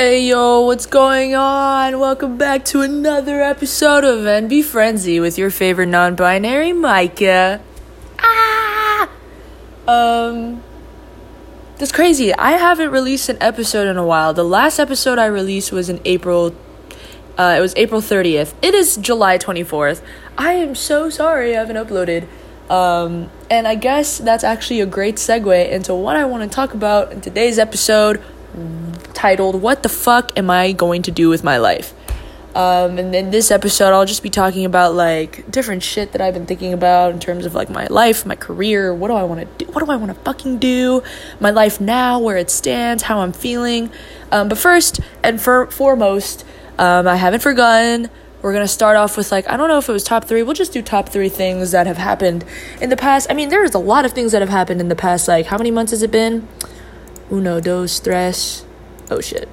Hey yo, what's going on? Welcome back to another episode of NB Frenzy with your favorite non-binary Micah. That's crazy. I haven't released an episode in a while. The last episode I released was in April. It was April 30th. It is July 24th. I am so sorry I haven't uploaded. And I guess that's actually a great segue into what I want to talk about in today's episode, titled "What the fuck am I going to do with my life?" And in this episode, I'll just be talking about like different shit that I've been thinking about in terms of like my life, my career. What do I want to do? What do I want to fucking do? My life now, where it stands, how I'm feeling. But first and foremost, I haven't forgotten. We're going to start off with, like, I don't know if it was top three. We'll just do top three things that have happened in the past. I mean, there's a lot of things that have happened in the past. Like, how many months has it been? Uno, dos, tres. Oh, shit.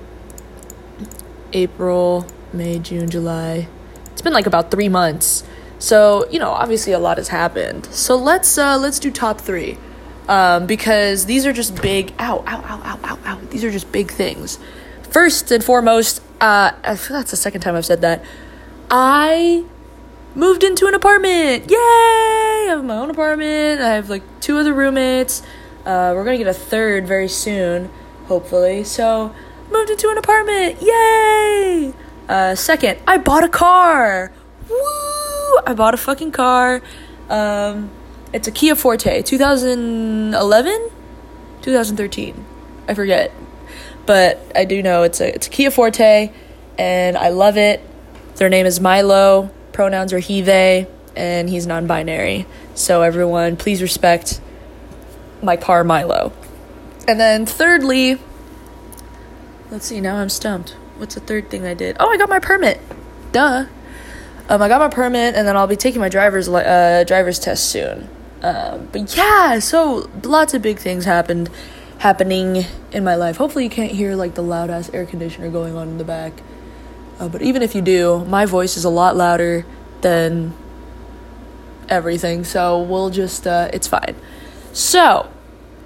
April, May, June, July. It's been, like, about 3 months. So, you know, obviously a lot has happened. So let's do top three. Because these are just big... Ow. These are just big things. First and foremost, I feel that's the second time I've said that. I moved into an apartment. Yay! I have my own apartment. I have like two other roommates. We're gonna get a third very soon, hopefully. So, moved into an apartment. Yay! Second, I bought a car. Woo! I bought a fucking car. It's a Kia Forte, 2011? 2013. I forget. But I do know it's a Kia Forte, and I love it. Their name is Milo, pronouns are he, they, and he's non-binary. So everyone, please respect my car, Milo. And then thirdly, let's see, now I'm stumped. What's the third thing I did? Oh, I got my permit. Duh. I got my permit, and then I'll be taking my driver's test soon. But yeah, so lots of big things happening in my life. Hopefully you can't hear like the loud-ass air conditioner going on in the back. But even if you do, my voice is a lot louder than everything, so we'll just, it's fine. So,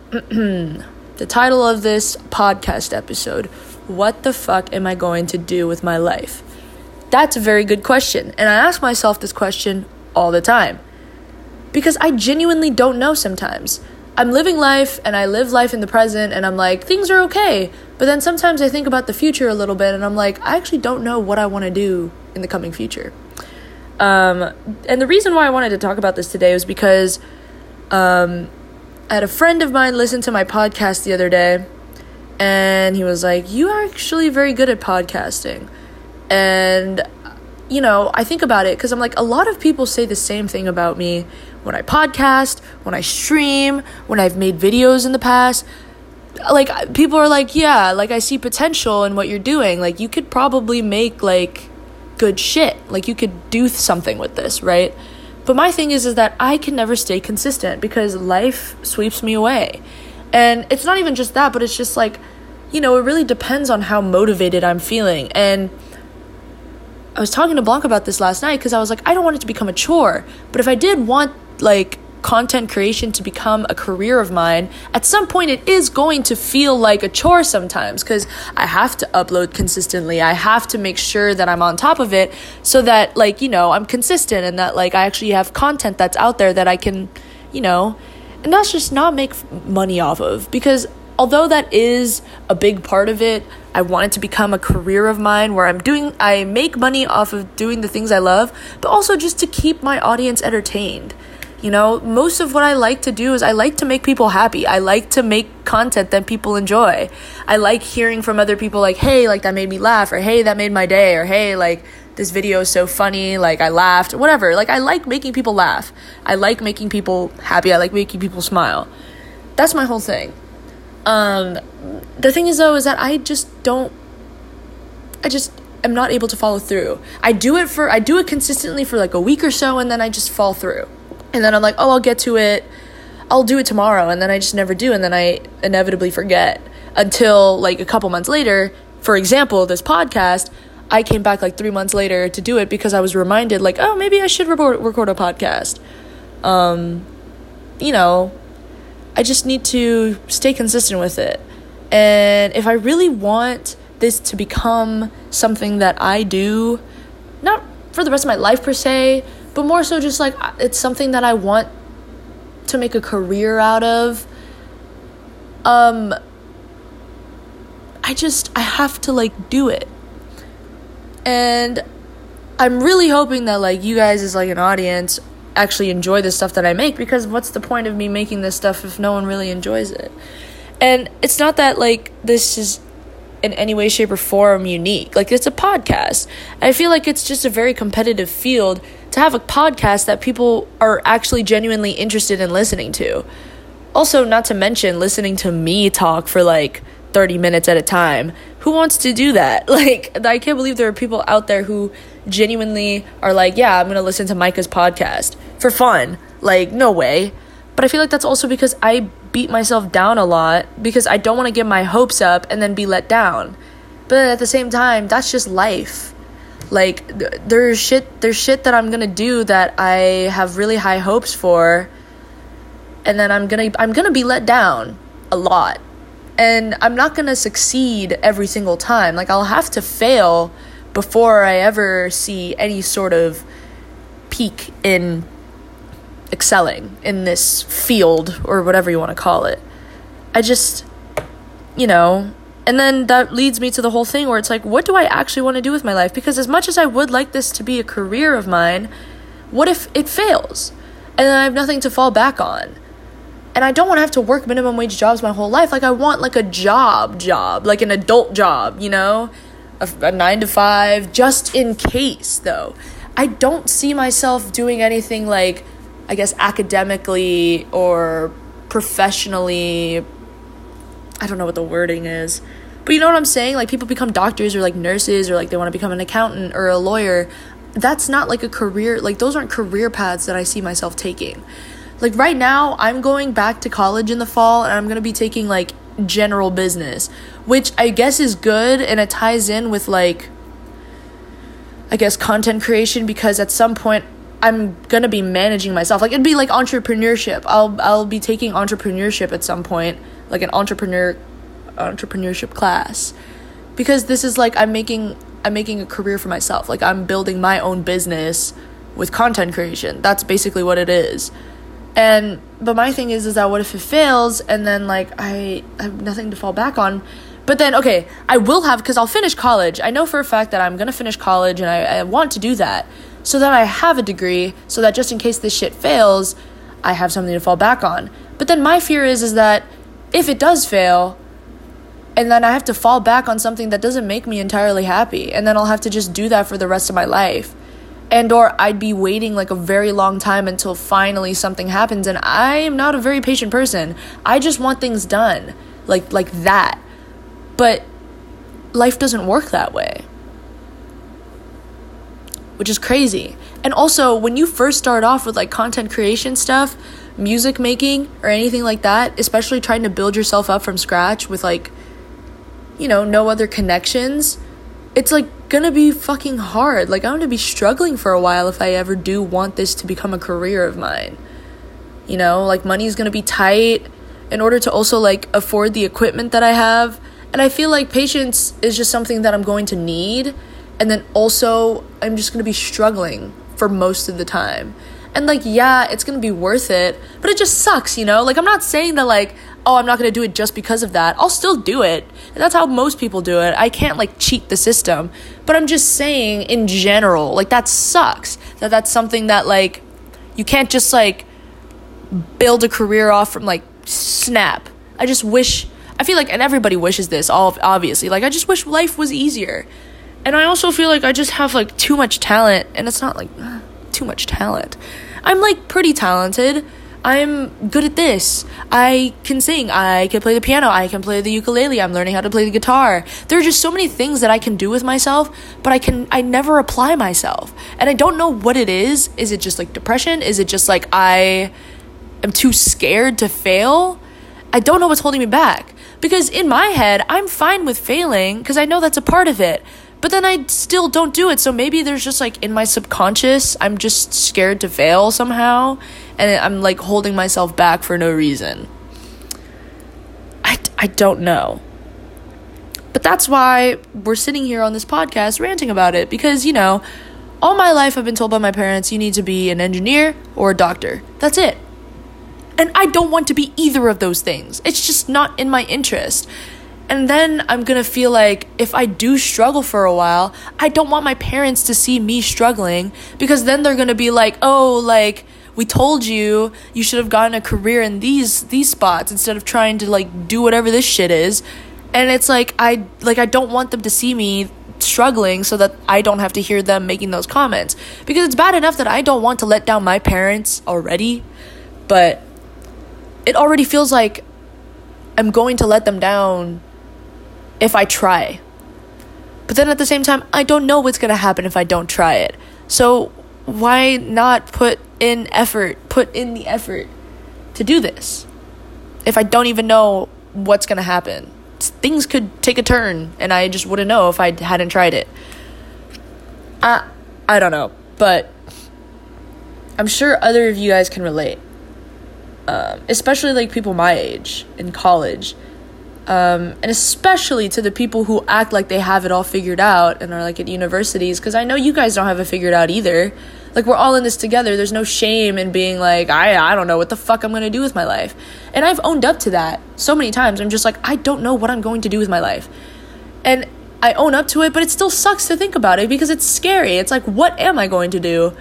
the title of this podcast episode, what the fuck am I going to do with my life? That's a very good question, and I ask myself this question all the time, because I genuinely don't know sometimes. I'm living life, and I live life in the present, and I'm like, things are okay. But then sometimes I think about the future a little bit, and I'm like, I actually don't know what I want to do in the coming future. And the reason why I wanted to talk about this today was because I had a friend of mine listen to my podcast the other day, and he was like, you are actually very good at podcasting. And, you know, I think about it, because I'm like, a lot of people say the same thing about me. When I podcast, when I stream, when I've made videos in the past, like, people are like, yeah, like, I see potential in what you're doing. Like, you could probably make, like, good shit. Like, you could do something with this, right? But my thing is that I can never stay consistent because life sweeps me away. And it's not even just that, but it's just, like, you know, it really depends on how motivated I'm feeling. And I was talking to Blanc about this last night because I was like, I don't want it to become a chore. But if I did want, like, content creation to become a career of mine, at some point it is going to feel like a chore sometimes because I have to upload consistently. I have to make sure that I'm on top of it so that, like, you know, I'm consistent and that, like, I actually have content that's out there that I can, you know, and that's just not make money off of, because although that is a big part of it, I want it to become a career of mine where I make money off of doing the things I love, but also just to keep my audience entertained. You know, most of what I like to do is I like to make people happy. I like to make content that people enjoy. I like hearing from other people like, hey, like, that made me laugh, or hey, that made my day, or hey, like, this video is so funny, like, I laughed, whatever. Like, I like making people laugh. I like making people happy. I like making people smile. That's my whole thing. The thing is, though, is that I'm not able to follow through. I do it consistently for like a week or so, and then I just fall through. And then I'm like, oh, I'll get to it. I'll do it tomorrow. And then I just never do. And then I inevitably forget until like a couple months later. For example, this podcast, I came back like 3 months later to do it because I was reminded like, oh, maybe I should record a podcast. You know, I just need to stay consistent with it. And if I really want this to become something that I do, not for the rest of my life per se, but more so just like it's something that I want to make a career out of. I have to like do it. And I'm really hoping that like you guys as like an audience actually enjoy the stuff that I make, because what's the point of me making this stuff if no one really enjoys it? And it's not that like this is in any way, shape, or form unique. Like, it's a podcast. I feel like it's just a very competitive field to have a podcast that people are actually genuinely interested in listening to. Also, not to mention listening to me talk for like 30 minutes at a time. Who wants to do that? Like, I can't believe there are people out there who genuinely are like, yeah, I'm gonna listen to Micah's podcast for fun. Like, no way. But I feel like that's also because I beat myself down a lot, because I don't want to get my hopes up and then be let down. But at the same time, that's just life. Like, there's shit that I'm gonna do that I have really high hopes for, and then I'm gonna be let down a lot, and I'm not gonna succeed every single time. Like, I'll have to fail before I ever see any sort of peak in excelling in this field, or whatever you want to call it. I just, you know, and then that leads me to the whole thing where it's like, what do I actually want to do with my life? Because as much as I would like this to be a career of mine, what if it fails? And then I have nothing to fall back on. And I don't want to have to work minimum wage jobs my whole life. Like, I want like a job, like an adult job, you know, a 9-to-5, just in case though. I don't see myself doing anything like, I guess, academically or professionally, I don't know what the wording is, but you know what I'm saying? Like, people become doctors or like nurses, or like they want to become an accountant or a lawyer. That's not like a career, like those aren't career paths that I see myself taking. Like, right now I'm going back to college in the fall, and I'm going to be taking like general business, which I guess is good, and it ties in with like, I guess, content creation, because at some point I'm going to be managing myself. Like, it'd be like entrepreneurship. I'll be taking entrepreneurship at some point, like an entrepreneurship class, because this is like I'm making a career for myself. Like, I'm building my own business with content creation. That's basically what it is. And but my thing is that what if it fails, and then like I have nothing to fall back on. But then, okay, I will have, because I'll finish college. I know for a fact that I'm going to finish college, and I want to do that, so that I have a degree, so that just in case this shit fails, I have something to fall back on. But then my fear is that if it does fail, and then I have to fall back on something that doesn't make me entirely happy, and then I'll have to just do that for the rest of my life. And or I'd be waiting like a very long time until finally something happens, and I am not a very patient person. I just want things done like that. But life doesn't work that way, which is crazy. And also, when you first start off with like content creation stuff, music making, or anything like that, especially trying to build yourself up from scratch with like, you know, no other connections, it's like gonna be fucking hard. Like, I'm gonna be struggling for a while if I ever do want this to become a career of mine. You know, like, money's gonna be tight in order to also like afford the equipment that I have. And I feel like patience is just something that I'm going to need. And then also, I'm just going to be struggling for most of the time. And like, yeah, it's going to be worth it, but it just sucks, you know? Like, I'm not saying that like, oh, I'm not going to do it just because of that. I'll still do it. And that's how most people do it. I can't like cheat the system. But I'm just saying in general, like, that sucks. That's something that like, you can't just like build a career off from like snap. I feel like, and everybody wishes this, all obviously. Like, I just wish life was easier. And I also feel like I just have like too much talent, and it's not like too much talent. I'm like pretty talented. I'm good at this. I can sing. I can play the piano. I can play the ukulele. I'm learning how to play the guitar. There are just so many things that I can do with myself, but I never apply myself. And I don't know what it is. Is it just like depression? Is it just like I am too scared to fail? I don't know what's holding me back. Because in my head, I'm fine with failing, because I know that's a part of it. But then I still don't do it. So maybe there's just like in my subconscious, I'm just scared to fail somehow. And I'm like holding myself back for no reason. I don't know. But that's why we're sitting here on this podcast ranting about it, because, you know, all my life I've been told by my parents, you need to be an engineer or a doctor. That's it. And I don't want to be either of those things. It's just not in my interest. And then I'm going to feel like if I do struggle for a while, I don't want my parents to see me struggling, because then they're going to be like, oh, like, we told you, you should have gotten a career in these spots instead of trying to, like, do whatever this shit is. And it's like, I don't want them to see me struggling so that I don't have to hear them making those comments, because it's bad enough that I don't want to let down my parents already, but it already feels like I'm going to let them down if I try. But then at the same time, I don't know what's going to happen if I don't try it. So why not put in the effort to do this if I don't even know what's going to happen? Things could take a turn and I just wouldn't know if I hadn't tried it. I don't know, but I'm sure other of you guys can relate, especially like people my age in college. And especially to the people who act like they have it all figured out and are like at universities, because I know you guys don't have it figured out either. Like, we're all in this together. There's no shame in being like, I don't know what the fuck I'm going to do with my life. And I've owned up to that so many times. I'm just like, I don't know what I'm going to do with my life. And I own up to it, but it still sucks to think about it because it's scary. It's like, what am I going to do?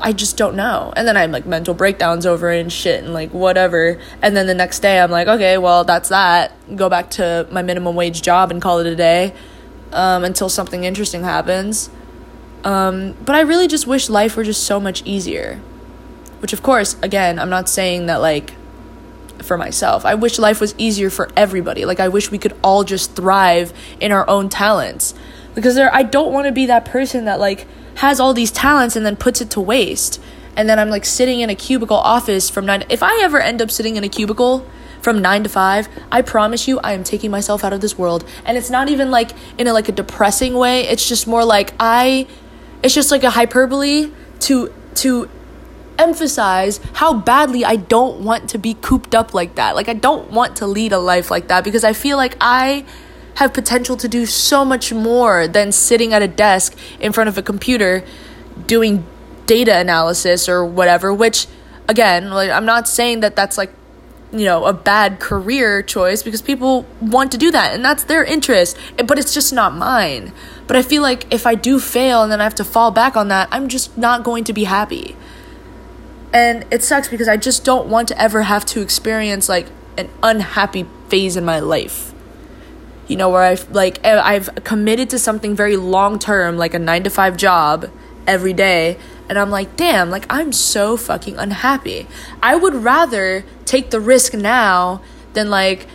I just don't know. And then I'm like mental breakdowns over it and shit and like whatever. And then the next day I'm like, okay, well, that's that. Go back to my minimum wage job and call it a day until something interesting happens. But I really just wish life were just so much easier, which of course, again, I'm not saying that like for myself. I wish life was easier for everybody. Like, I wish we could all just thrive in our own talents, because I don't want to be that person that like has all these talents and then puts it to waste. And then I'm like sitting in a cubicle office from if I ever end up sitting in a cubicle from 9 to 5, I promise you I am taking myself out of this world. And it's not even like in a depressing way. It's just more like it's just like a hyperbole to emphasize how badly I don't want to be cooped up like that. Like, I don't want to lead a life like that, because I feel like I have potential to do so much more than sitting at a desk in front of a computer doing data analysis or whatever, which, again, like, I'm not saying that that's like, you know, a bad career choice, because people want to do that and that's their interest, but it's just not mine. But I feel like if I do fail and then I have to fall back on that, I'm just not going to be happy. And it sucks because I just don't want to ever have to experience like an unhappy phase in my life. You know, where I've committed to something very long-term, like a 9-to-5 job every day, and I'm like, damn, like, I'm so fucking unhappy. I would rather take the risk now than, like,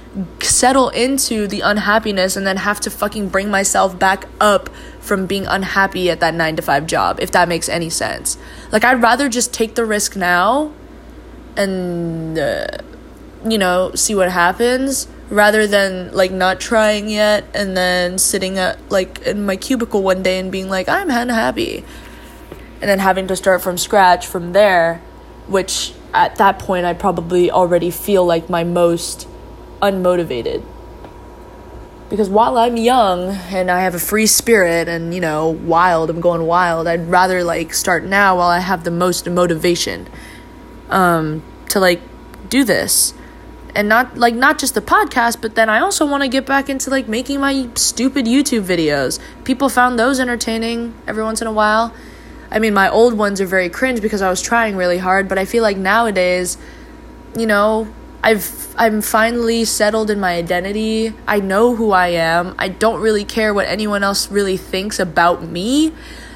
settle into the unhappiness and then have to fucking bring myself back up from being unhappy at that 9-to-5 job, if that makes any sense. Like, I'd rather just take the risk now and, you know, see what happens, rather than like not trying yet and then sitting at like in my cubicle one day and being like, I'm unhappy, and then having to start from scratch from there, which at that point I probably already feel like my most unmotivated, because while I'm young and I have a free spirit and, you know, I'm going wild, I'd rather like start now while I have the most motivation to like do this. And not just the podcast, but then I also want to get back into, like, making my stupid YouTube videos. People found those entertaining every once in a while. I mean, my old ones are very cringe because I was trying really hard, but I feel like nowadays, you know, I'm finally settled in my identity. I know who I am. I don't really care what anyone else really thinks about me.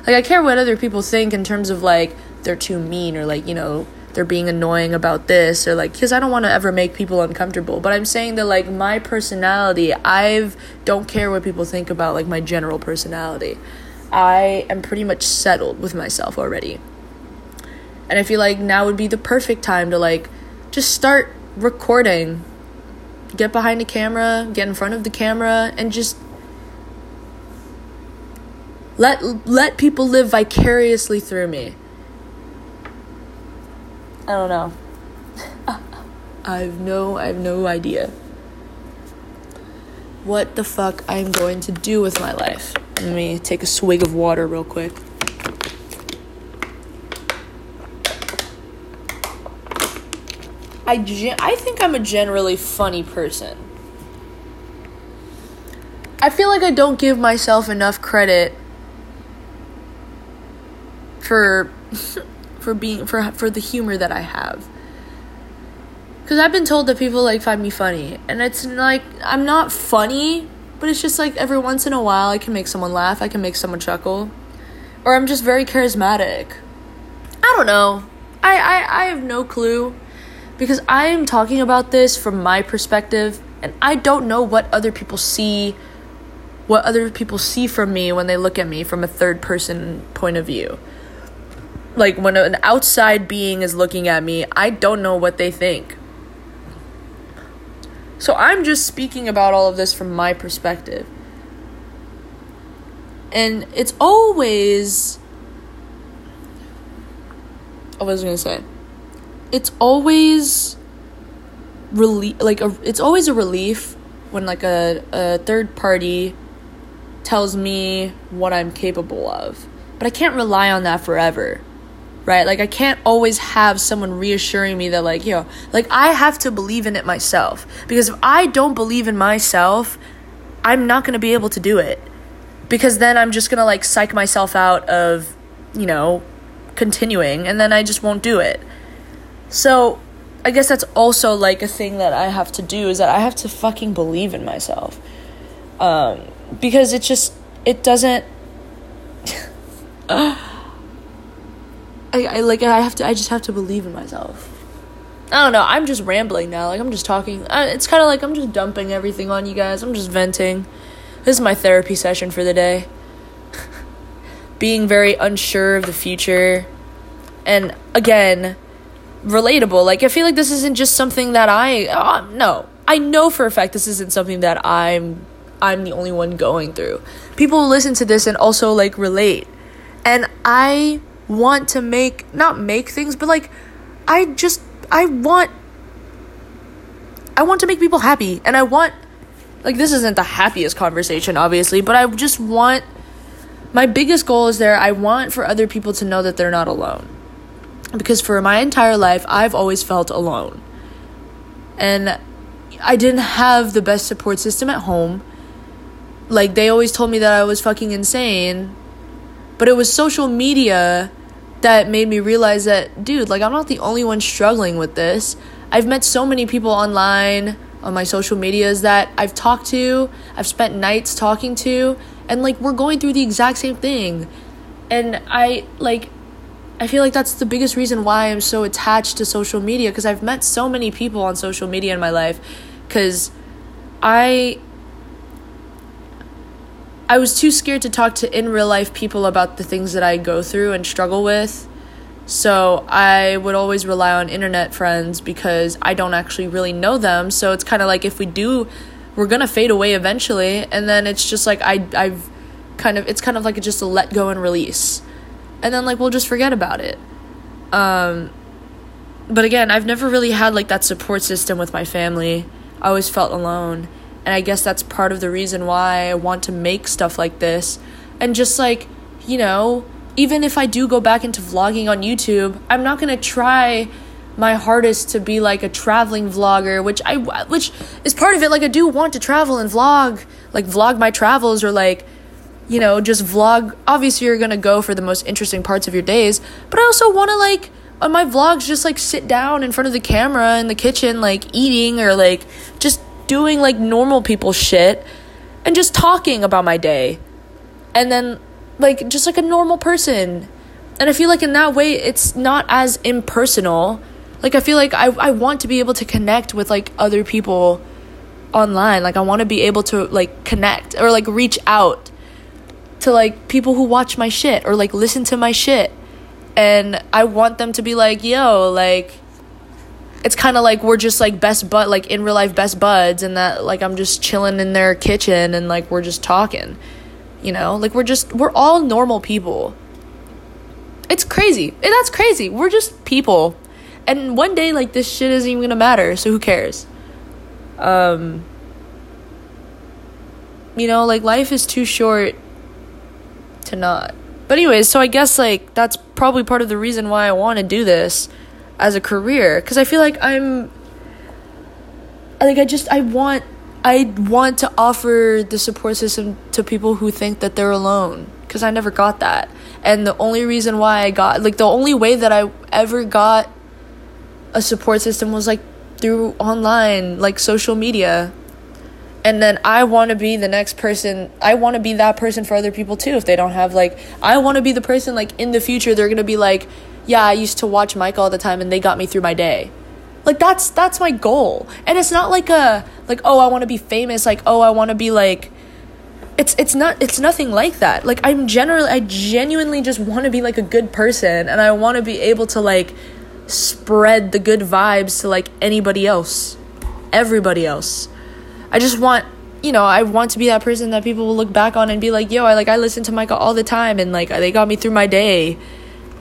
Like, I care what other people think in terms of, like, they're too mean or, like, you know, they're being annoying about this, or like, because I don't want to ever make people uncomfortable. But I'm saying that, like, my personality, I don't care what people think about, like, my general personality. I am pretty much settled with myself already, and I feel like now would be the perfect time to, like, just start recording, get behind the camera, get in front of the camera, and just let people live vicariously through me. I don't know. I have no idea. what the fuck I'm going to do with my life. Let me take a swig of water real quick. I think I'm a generally funny person. I feel like I don't give myself enough credit for the humor that I have. Because I've been told that people, like, find me funny. And it's, like, I'm not funny, but it's just, like, every once in a while I can make someone laugh. I can make someone chuckle. Or I'm just very charismatic. I don't know. I have no clue. Because I am talking about this from my perspective. And I don't know what other people see from me when they look at me from a third-person point of view. Like, when an outside being is looking at me, I don't know what they think. So I'm just speaking about all of this from my perspective. And it's always... It's always... it's always a relief when, like, a third party tells me what I'm capable of. But I can't rely on that forever, right? Like, I can't always have someone reassuring me that, like, yo, like, I have to believe in it myself. Because if I don't believe in myself, I'm not going to be able to do it. Because then I'm just going to, like, psych myself out of, you know, continuing. And then I just won't do it. So I guess that's also, like, a thing that I have to do, is that I have to fucking believe in myself. Because it doesn't... I just have to believe in myself. I don't know, I'm just rambling now. Like, I'm just talking. It's kind of like I'm just dumping everything on you guys. I'm just venting. This is my therapy session for the day. Being very unsure of the future. And, again, relatable. Like, I feel like this isn't just something that no. I know for a fact this isn't something that I'm the only one going through. People listen to this and also, like, relate. And I want to I want to make people happy. And I want, like, this isn't the happiest conversation, obviously, but I just want, my biggest goal is I want for other people to know that they're not alone. Because for my entire life, I've always felt alone. And I didn't have the best support system at home. Like, they always told me that I was fucking insane. But it was social media that made me realize that, dude, like, I'm not the only one struggling with this. I've met so many people online, on my social medias, that I've talked to, I've spent nights talking to, and, like, we're going through the exact same thing. And I feel like that's the biggest reason why I'm so attached to social media, because I've met so many people on social media in my life, because I was too scared to talk to in real life people about the things that I go through and struggle with. So I would always rely on internet friends because I don't actually really know them. So it's kind of like, if we do, we're going to fade away eventually. And then it's just like, it's kind of like just a let go and release. And then, like, we'll just forget about it. But again, I've never really had, like, that support system with my family. I always felt alone. And I guess that's part of the reason why I want to make stuff like this. And just, like, you know, even if I do go back into vlogging on YouTube, I'm not going to try my hardest to be, like, a traveling vlogger, which is part of it. Like, I do want to travel and vlog, like, vlog my travels, or, like, you know, just vlog. Obviously, you're going to go for the most interesting parts of your days. But I also want to, like, on my vlogs, just, like, sit down in front of the camera in the kitchen, like, eating, or, like, just doing, like, normal people shit, and just talking about my day, and then, like, just like a normal person. And I feel like in that way it's not as impersonal. Like, I feel like I want to be able to connect with, like, other people online. Like, I want to be able to, like, connect or, like, reach out to, like, people who watch my shit or, like, listen to my shit, and I want them to be like, yo, like, it's kind of like we're just, like, like, in real life best buds, and that, like, I'm just chilling in their kitchen and, like, we're just talking, you know? Like, we're all normal people. It's crazy. And that's crazy. We're just people. And one day, like, this shit isn't even gonna matter, so who cares? you know, like, life is too short to not. But anyways, so I guess, like, that's probably part of the reason why I want to do this as a career, because I feel like I want to offer the support system to people who think that they're alone, because I never got that. And the only reason why I got, like, the only way that I ever got a support system was, like, through online, like, social media. And then I want to be the next person. I want to be that person for other people, too, if they don't have, like, I want to be the person, like, in the future, they're going to be like, yeah, I used to watch Mike all the time, and they got me through my day. Like, that's my goal. And it's not like a, like, oh, I want to be famous. Like, oh, I want to be, like, it's nothing like that. Like, I genuinely just want to be, like, a good person. And I want to be able to, like, spread the good vibes to, like, anybody else. Everybody else. I just want, you know, I want to be that person that people will look back on and be like, yo, I listen to Micah all the time, and, like, they got me through my day.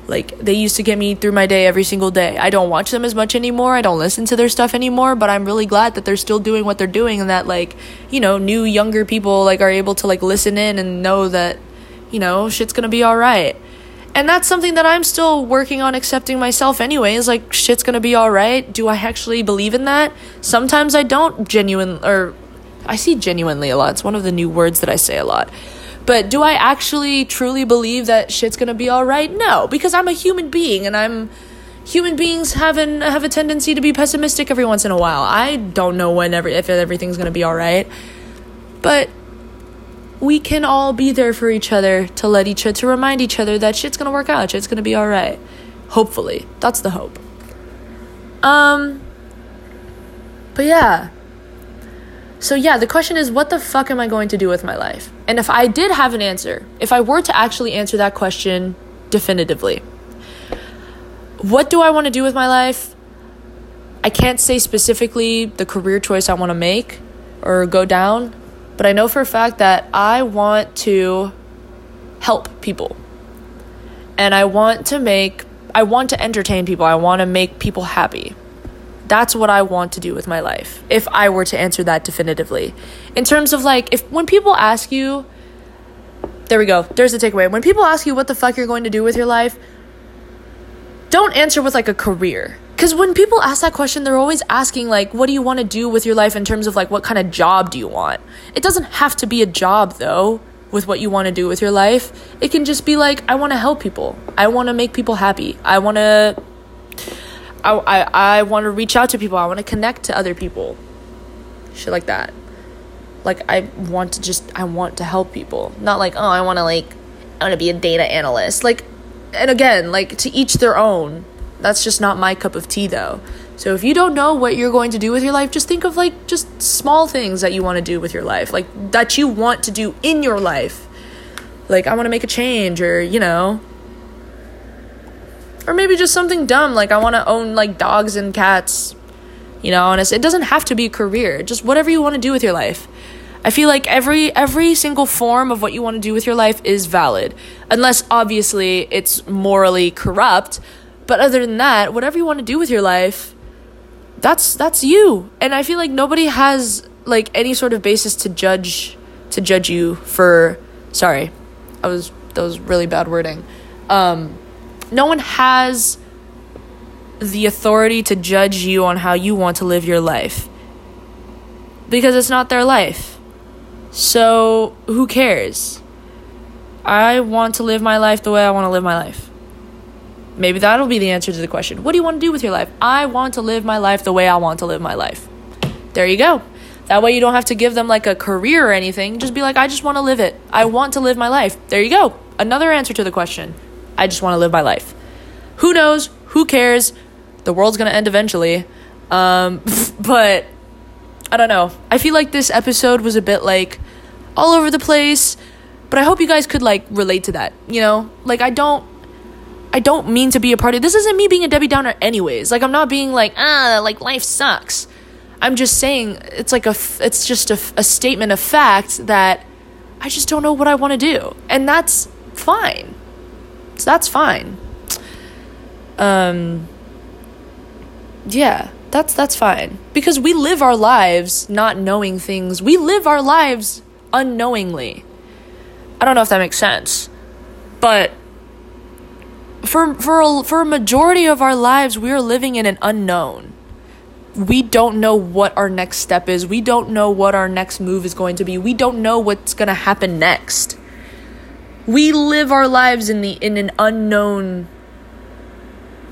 Like, they used to get me through my day every single day. I don't watch them as much anymore. I don't listen to their stuff anymore, but I'm really glad that they're still doing what they're doing, and that, like, you know, new, younger people, like, are able to, like, listen in and know that, you know, shit's gonna be all right. And that's something that I'm still working on accepting myself anyways. Like, shit's gonna be all right. Do I actually believe in that? Sometimes I don't I see genuinely a lot. It's one of the new words that I say a lot. But do I actually truly believe that shit's gonna be all right? No, because I'm a human being, and human beings have a tendency to be pessimistic every once in a while. I don't know if everything's gonna be all right. But we can all be there for each other to remind each other that shit's gonna work out. Shit's gonna be all right. Hopefully. That's the hope. But yeah. So yeah, the question is, what the fuck am I going to do with my life? And if I did have an answer, if I were to actually answer that question definitively, what do I want to do with my life? I can't say specifically the career choice I want to make or go down, but I know for a fact that I want to help people. And I want to entertain people. I want to make people happy. That's what I want to do with my life, if I were to answer that definitively. In terms of, like, when people ask you, there we go, there's the takeaway. When people ask you what the fuck you're going to do with your life, don't answer with, like, a career. Because when people ask that question, they're always asking, like, what do you want to do with your life in terms of, like, what kind of job do you want? It doesn't have to be a job, though, with what you want to do with your life. It can just be, like, I want to help people. I want to make people happy. I want to reach out to people. I want to connect to other people. Shit like that. Like, I want to help people. Not like, oh, I want to be a data analyst. Like, and again, like, to each their own. That's just not my cup of tea, though. So if you don't know what you're going to do with your life, just think of, like, just small things that you want to do with your life. Like, that you want to do in your life. Like, I want to make a change, or, you know. Or maybe just something dumb, like I want to own, like, dogs and cats, you know, and it doesn't have to be a career, just whatever you want to do with your life. I feel like every single form of what you want to do with your life is valid, unless, obviously, it's morally corrupt, but other than that, whatever you want to do with your life, that's you, and I feel like nobody has, like, any sort of basis to judge you for, sorry, that was really bad wording, no one has the authority to judge you on how you want to live your life, because it's not their life. So who cares? I want to live my life the way I want to live my life. Maybe that'll be the answer to the question. What do you want to do with your life? I want to live my life the way I want to live my life. There you go. That way you don't have to give them, like, a career or anything. Just be like, I just want to live it. I want to live my life. There you go. Another answer to the question. I just want to live my life. Who knows? Who cares? The world's going to end eventually. But I don't know. I feel like this episode was a bit, like, all over the place, but I hope you guys could, like, relate to that, you know? Like, I don't mean to be a part of this. Isn't me being a Debbie Downer anyways. Like, I'm not being like, like, life sucks. I'm just saying it's like a statement of fact that I just don't know what I want to do. And that's fine. So that's fine. Yeah, that's fine. Because we live our lives not knowing things. We live our lives unknowingly. I don't know if that makes sense, but for a majority of our lives, we are living in an unknown. We don't know what our next step is. We don't know what our next move is going to be. We don't know what's going to happen next. We live our lives in an unknown.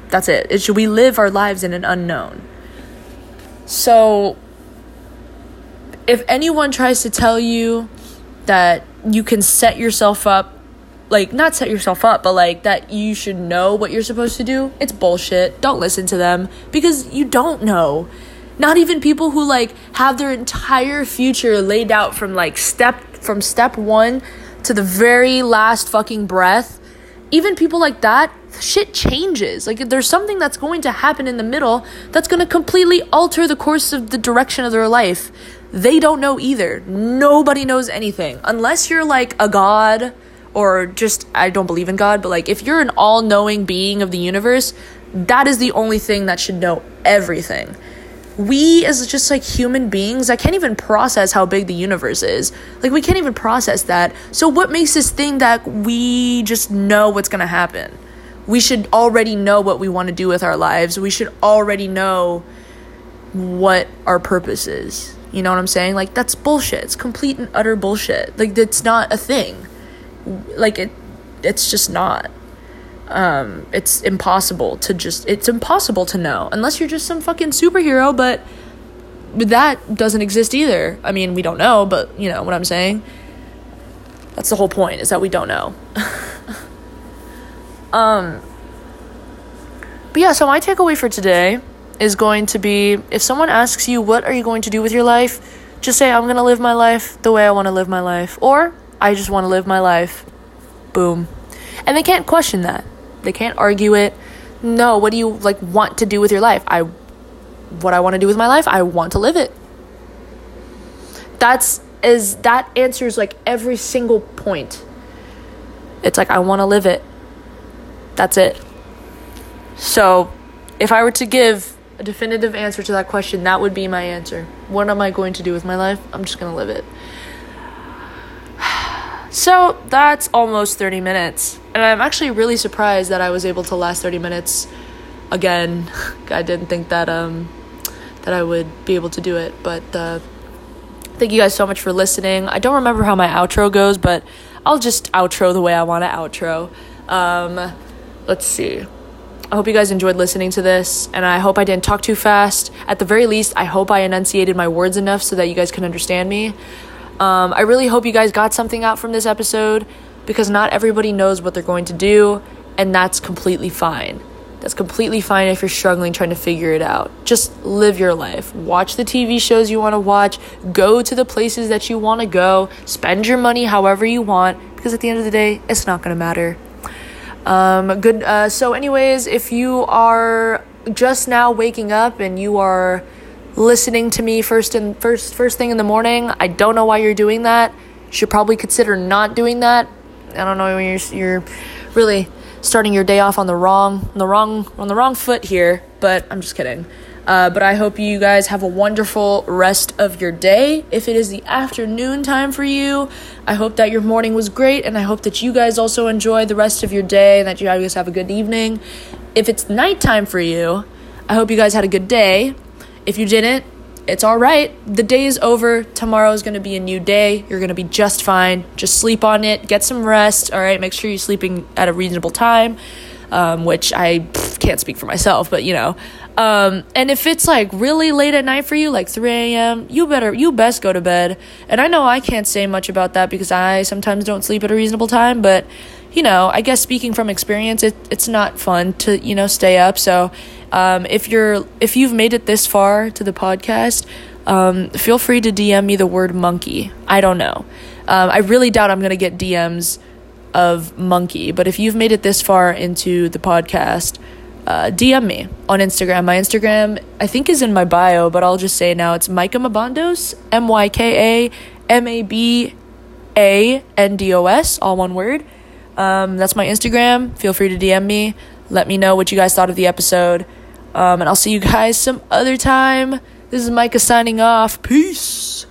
That's it. We live our lives in an unknown. So if anyone tries to tell you that you can set yourself up, like, not set yourself up, but like that you should know what you're supposed to do, it's bullshit. Don't listen to them, because you don't know. Not even people who like have their entire future laid out from like step one to the very last fucking breath. Even people like that, shit changes. Like, there's something that's going to happen in the middle that's going to completely alter the course of the direction of their life. They don't know either. Nobody knows anything. Unless you're like a god, or just, I don't believe in God, but like if you're an all-knowing being of the universe, that is the only thing that should know everything. We as just like human beings, I can't even process how big the universe is. Like, we can't even process that. So what makes this thing that we just know what's going to happen? We should already know what we want to do with our lives. We should already know what our purpose is. You know what I'm saying? Like, that's bullshit. It's complete and utter bullshit. Like, that's not a thing. Like, it's just not. It's impossible to just... It's impossible to know. Unless you're just some fucking superhero, but that doesn't exist either. I mean, we don't know, but you know what I'm saying? That's the whole point, is that we don't know. But yeah, so my takeaway for today is going to be, if someone asks you, what are you going to do with your life? Just say, I'm going to live my life the way I want to live my life. Or, I just want to live my life. Boom. And they can't question that. They can't argue it. No, what do you like want to do with your life? What I want to do with my life, I want to live it. That answers like every single point. It's like, I want to live it. That's it. So if I were to give a definitive answer to that question, that would be my answer. What am I going to do with my life? I'm just going to live it. So that's almost 30 minutes. And I'm actually really surprised that I was able to last 30 minutes again. I didn't think that I would be able to do it. But thank you guys so much for listening. I don't remember how my outro goes, but I'll just outro the way I want to outro. Let's see. I hope you guys enjoyed listening to this, and I hope I didn't talk too fast. At the very least, I hope I enunciated my words enough so that you guys can understand me. I really hope you guys got something out from this episode, because not everybody knows what they're going to do, and that's completely fine. That's completely fine if you're struggling trying to figure it out. Just live your life. Watch the TV shows you want to watch. Go to the places that you want to go. Spend your money however you want, because at the end of the day, it's not going to matter. Good. So anyways, if you are just now waking up and you are listening to me first thing in the morning, I don't know why you're doing that. You should probably consider not doing that. I don't know, you're really starting your day off on the wrong foot here, but I'm just kidding. But I hope you guys have a wonderful rest of your day. If it is the afternoon time for you, I hope that your morning was great, and I hope that you guys also enjoy the rest of your day and that you guys have a good evening. If it's nighttime for you, I hope you guys had a good day. If you didn't, it's all right. The day is over. Tomorrow is going to be a new day. You're going to be just fine. Just sleep on it. Get some rest. All right. Make sure you're sleeping at a reasonable time, which I can't speak for myself, but you know. And if it's like really late at night for you, like 3 a.m., you best go to bed. And I know I can't say much about that because I sometimes don't sleep at a reasonable time, but you know, I guess speaking from experience, it's not fun to, you know, stay up. So, if you've made it this far to the podcast, feel free to DM me the word monkey. I don't know. I really doubt I'm going to get DMs of monkey, but if you've made it this far into the podcast, DM me on Instagram. My Instagram, I think, is in my bio, but I'll just say now it's Micah Mabandos, MykaMabandos, all one word. That's my Instagram. Feel free to DM me. Let me know what you guys thought of the episode. And I'll see you guys some other time. This is Micah signing off. Peace.